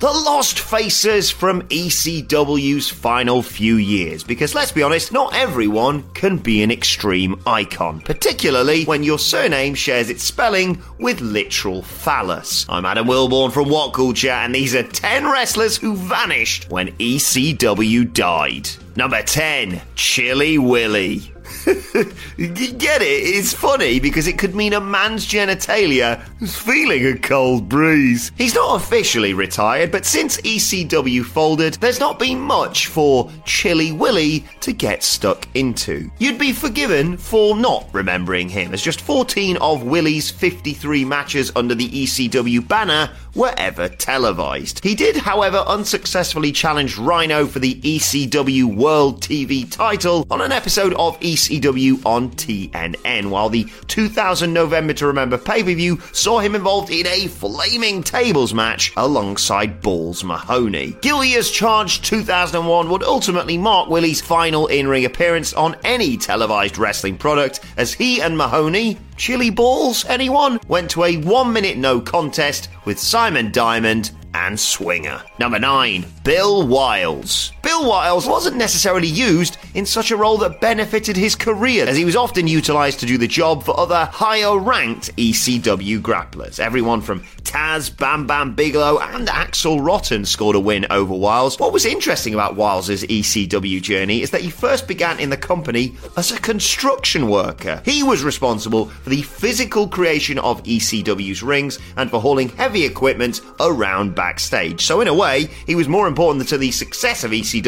The lost faces from ECW's final few years, because let's be honest, not everyone can be an extreme icon, particularly when your surname shares its spelling with literal phallus. I'm Adam Wilborn from What Culture, and these are 10 wrestlers who vanished when ECW died. Number 10, Chilly Willy. You get it? It's funny because it could mean a man's genitalia is feeling a cold breeze. He's not officially retired, but since ECW folded, there's not been much for Chilly Willy to get stuck into. You'd be forgiven for not remembering him, as just 14 of Willy's 53 matches under the ECW banner were ever televised. He did, however, unsuccessfully challenge Rhino for the ECW World TV title on an episode of ECW on TNN, while the 2000 November to Remember pay-per-view saw him involved in a flaming tables match alongside Balls Mahoney. Gillia's Charge 2001 would ultimately mark Willy's final in-ring appearance on any televised wrestling product, as he and Mahoney, Chilly Balls, anyone, went to a 1-minute no contest with Simon Diamond and Swinger. Number 9, Bill Wiles. Bill Wiles wasn't necessarily used in such a role that benefited his career, as he was often utilised to do the job for other higher-ranked ECW grapplers. Everyone from Taz, Bam Bam Bigelow, and Axel Rotten scored a win over Wiles. What was interesting about Wiles' ECW journey is that he first began in the company as a construction worker. He was responsible for the physical creation of ECW's rings and for hauling heavy equipment around backstage. So in a way, he was more important to the success of ECW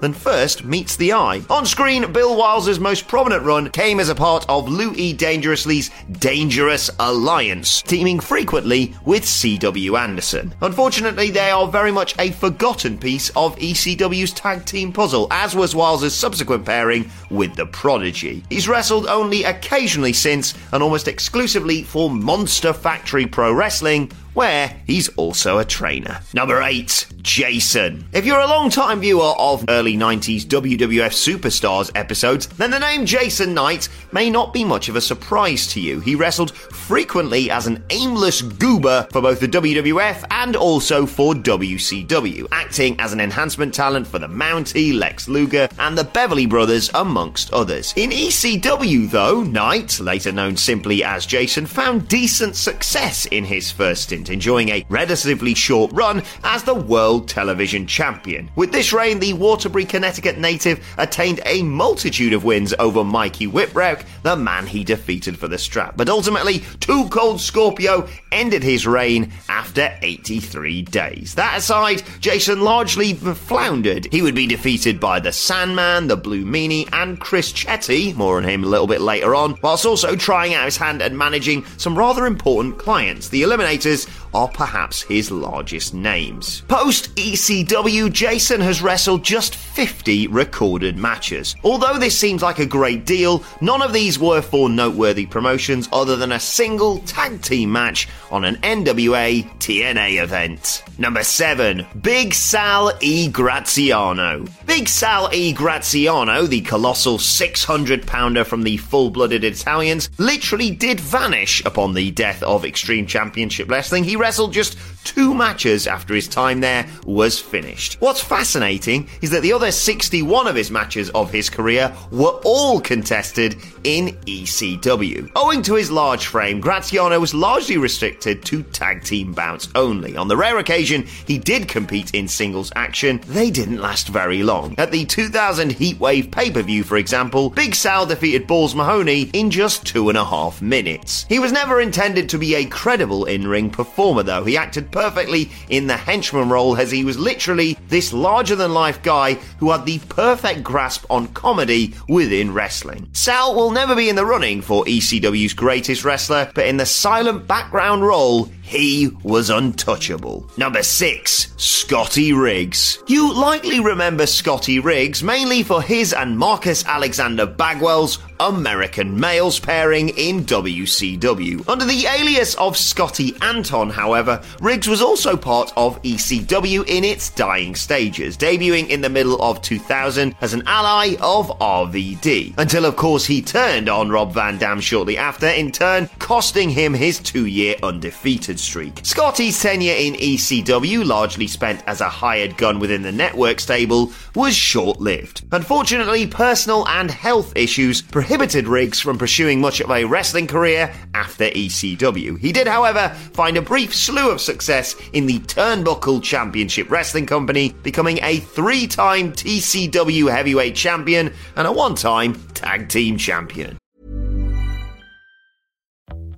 than first meets the eye. On screen, Bill Wiles' most prominent run came as a part of Louis Dangerously's Dangerous Alliance, teaming frequently with CW Anderson. Unfortunately, they are very much a forgotten piece of ECW's tag team puzzle, as was Wiles' subsequent pairing with The Prodigy. He's wrestled only occasionally since, and almost exclusively for Monster Factory Pro Wrestling, where he's also a trainer. Number 8, Jason. If you're a long-time viewer of early 90s WWF Superstars episodes, then the name Jason Knight may not be much of a surprise to you. He wrestled frequently as an aimless goober for both the WWF and also for WCW, acting as an enhancement talent for the Mountie, Lex Luger, and the Beverly Brothers, amongst others. In ECW, though, Knight, later known simply as Jason, found decent success in his first stint, enjoying a relatively short run as the World Television Champion. With this reign, the Waterbury, Connecticut native attained a multitude of wins over Mikey Whipwreck, the man he defeated for the strap. But ultimately, Too Cold Scorpio ended his reign after 83 days. That aside, Jason largely floundered. He would be defeated by the Sandman, the Blue Meanie, and Chris Chetti, more on him a little bit later on, whilst also trying out his hand and managing some rather important clients. The Eliminators are perhaps his largest names. Post-ECW, Jason has wrestled just 50 recorded matches. Although this seems like a great deal, none of these were for noteworthy promotions other than a single tag team match on an NWA TNA event. Number 7, Big Sal E. Graziano. Big Sal E. Graziano, the colossal 600-pounder from the full-blooded Italians, literally did vanish upon the death of Extreme Championship Wrestling. He wrestled just two matches after his time there was finished. What's fascinating is that the other 61 of his matches of his career were all contested in ECW. Owing to his large frame, Graziano was largely restricted to tag team bouts only. On the rare occasion he did compete in singles action, they didn't last very long. At the 2000 Heatwave pay-per-view, for example, Big Sal defeated Balls Mahoney in just 2.5 minutes. He was never intended to be a credible in-ring performer, though. He acted perfectly in the henchman role, as he was literally this larger-than-life guy who had the perfect grasp on comedy within wrestling. Sal will never be in the running for ECW's greatest wrestler, but in the silent background role, he was untouchable. Number 6. Scotty Riggs. You likely remember Scotty Riggs mainly for his and Marcus Alexander Bagwell's American Males pairing in WCW. Under the alias of Scotty Anton, however, Riggs was also part of ECW in its dying stages, debuting in the middle of 2000 as an ally of RVD. Until, of course, he turned on Rob Van Dam shortly after, in turn costing him his 2-year undefeated streak. Scotty's tenure in ECW, largely spent as a hired gun within the network stable, was short-lived. Unfortunately, personal and health issues prohibited Riggs from pursuing much of a wrestling career after ECW. He did, however, find a brief slew of success in the Turnbuckle Championship Wrestling Company, becoming a 3-time TCW heavyweight champion and a 1-time tag team champion.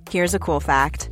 Here's a cool fact.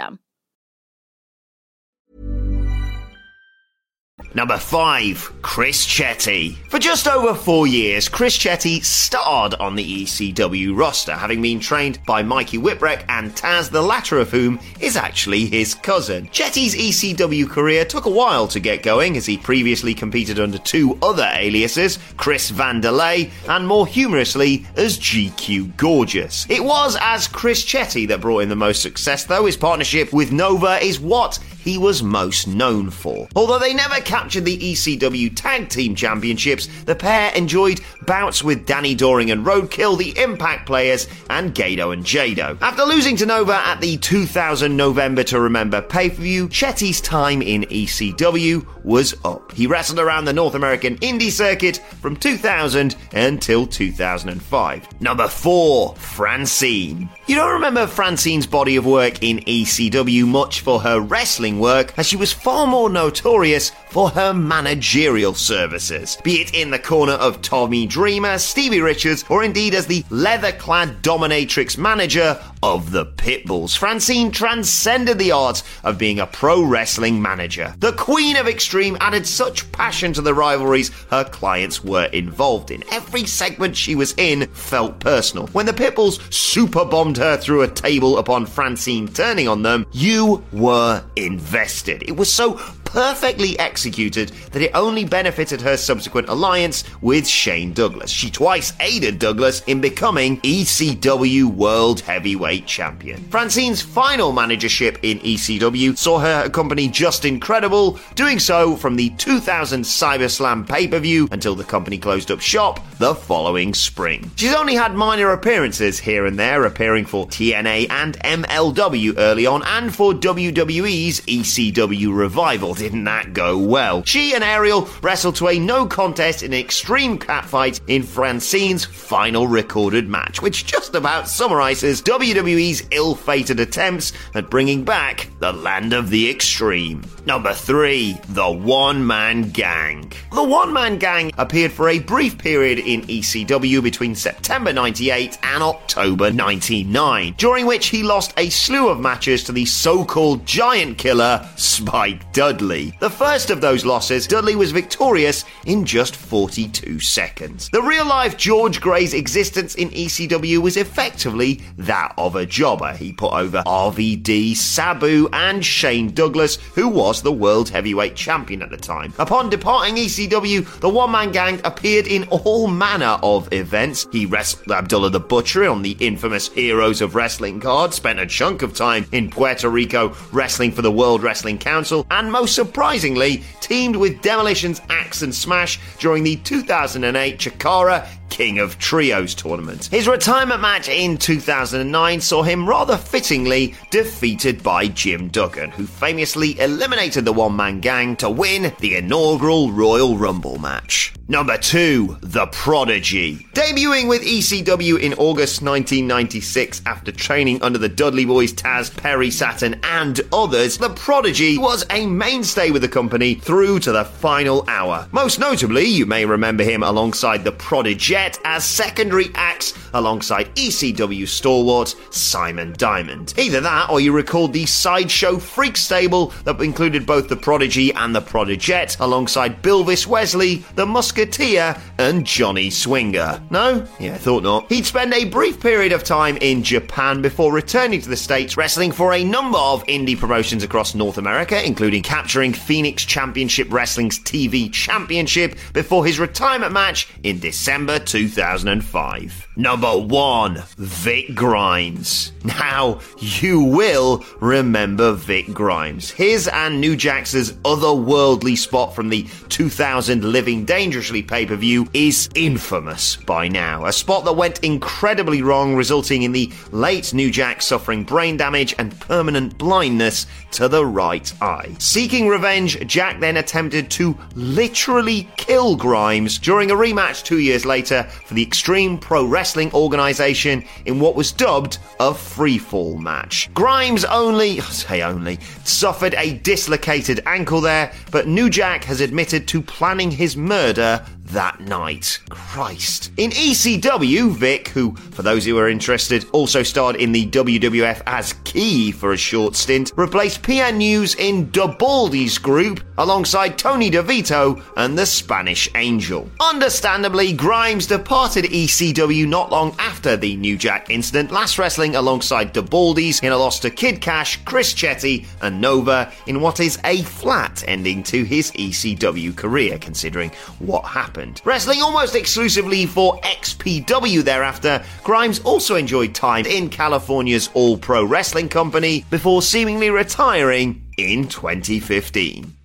Number 5. Chris Chetti. For just over 4 years, Chris Chetti starred on the ECW roster, having been trained by Mikey Whipwreck and Taz, the latter of whom is actually his cousin. Chetty's ECW career took a while to get going, as he previously competed under 2 other aliases, Chris Vanderlei and, more humorously, as GQ Gorgeous. It was as Chris Chetti that brought him the most success, though. His partnership with Nova is what he was most known for. Although they never captured the ECW Tag Team Championships, the pair enjoyed bouts with Danny Doring and Roadkill, the Impact Players, and Gato and Jado. After losing to Nova at the 2000 November to Remember pay-per-view, Chetty's time in ECW was up. He wrestled around the North American indie circuit from 2000 until 2005. Number 4. Francine. You don't remember Francine's body of work in ECW much for her wrestling work, as she was far more notorious for her managerial services, be it in the corner of Tommy Dreamer, Stevie Richards, or indeed as the leather-clad dominatrix manager of the Pitbulls. Francine transcended the art of being a pro wrestling manager. The Queen of Extreme added such passion to the rivalries her clients were involved in. Every segment she was in felt personal. When the Pitbulls superbombed her through a table upon Francine turning on them, you were invested. It was so perfectly executed that it only benefited her subsequent alliance with Shane Douglas. She twice aided Douglas in becoming ECW World Heavyweight Champion. Francine's final managership in ECW saw her accompany Just Incredible, doing so from the 2000 CyberSlam pay-per-view until the company closed up shop the following spring. She's only had minor appearances here and there, appearing for TNA and MLW early on, and for WWE's ECW revival. Didn't that go well? She and Ariel wrestled to a no contest in an extreme catfight in Francine's final recorded match, which just about summarizes WWE's ill-fated attempts at bringing back the land of the extreme. Number 3, The One-Man Gang. The One-Man Gang appeared for a brief period in ECW between September 98 and October 99, during which he lost a slew of matches to the so-called giant killer, Spike Dudley. The first of those losses, Dudley was victorious in just 42 seconds. The real-life George Gray's existence in ECW was effectively that of a jobber. He put over RVD, Sabu, and Shane Douglas, who was the World Heavyweight Champion at the time. Upon departing ECW, the One-Man Gang appeared in all manner of events. He wrestled Abdullah the Butcher on the infamous Heroes of Wrestling card, spent a chunk of time in Puerto Rico wrestling for the World Wrestling Council, and most surprisingly, teamed with Demolition's Axe and Smash during the 2008 Chikara King of Trios tournament. His retirement match in 2009 saw him rather fittingly defeated by Jim Duggan, who famously eliminated the One-Man Gang to win the inaugural Royal Rumble match. Number 2, The Prodigy. Debuting with ECW in August 1996 after training under the Dudley Boys, Taz, Perry, Saturn and others, The Prodigy was a mainstay with the company through to the final hour. Most notably, you may remember him alongside The Prodigy as secondary acts alongside ECW stalwart Simon Diamond. Either that, or you recall the Sideshow Freak stable that included both The Prodigy and The Prodigette alongside Bilvis Wesley, The Musketeer and Johnny Swinger. No? Yeah, I thought not. He'd spend a brief period of time in Japan before returning to the States, wrestling for a number of indie promotions across North America, including capturing Phoenix Championship Wrestling's TV Championship before his retirement match in December 2005. Number 1, Vic Grimes. Now, you will remember Vic Grimes. His and New Jack's otherworldly spot from the 2000 Living Dangerously pay-per-view is infamous by now. A spot that went incredibly wrong, resulting in the late New Jack suffering brain damage and permanent blindness to the right eye. Seeking revenge, Jack then attempted to literally kill Grimes during a rematch 2 years later for the Extreme Pro Wrestling organization in what was dubbed a freefall match. Grimes only suffered a dislocated ankle there, but New Jack has admitted to planning his murder that night. Christ. In ECW, Vic, who, for those who are interested, also starred in the WWF as Key for a short stint, replaced PN News in DeBaldi's group alongside Tony DeVito and the Spanish Angel. Understandably, Grimes departed ECW not long after the New Jack incident, last wrestling alongside DeBaldi's in a loss to Kid Cash, Chris Chetti and Nova in what is a flat ending to his ECW career, considering what happened. Wrestling almost exclusively for XPW thereafter, Grimes also enjoyed time in California's All Pro Wrestling Company before seemingly retiring in 2015.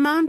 Mom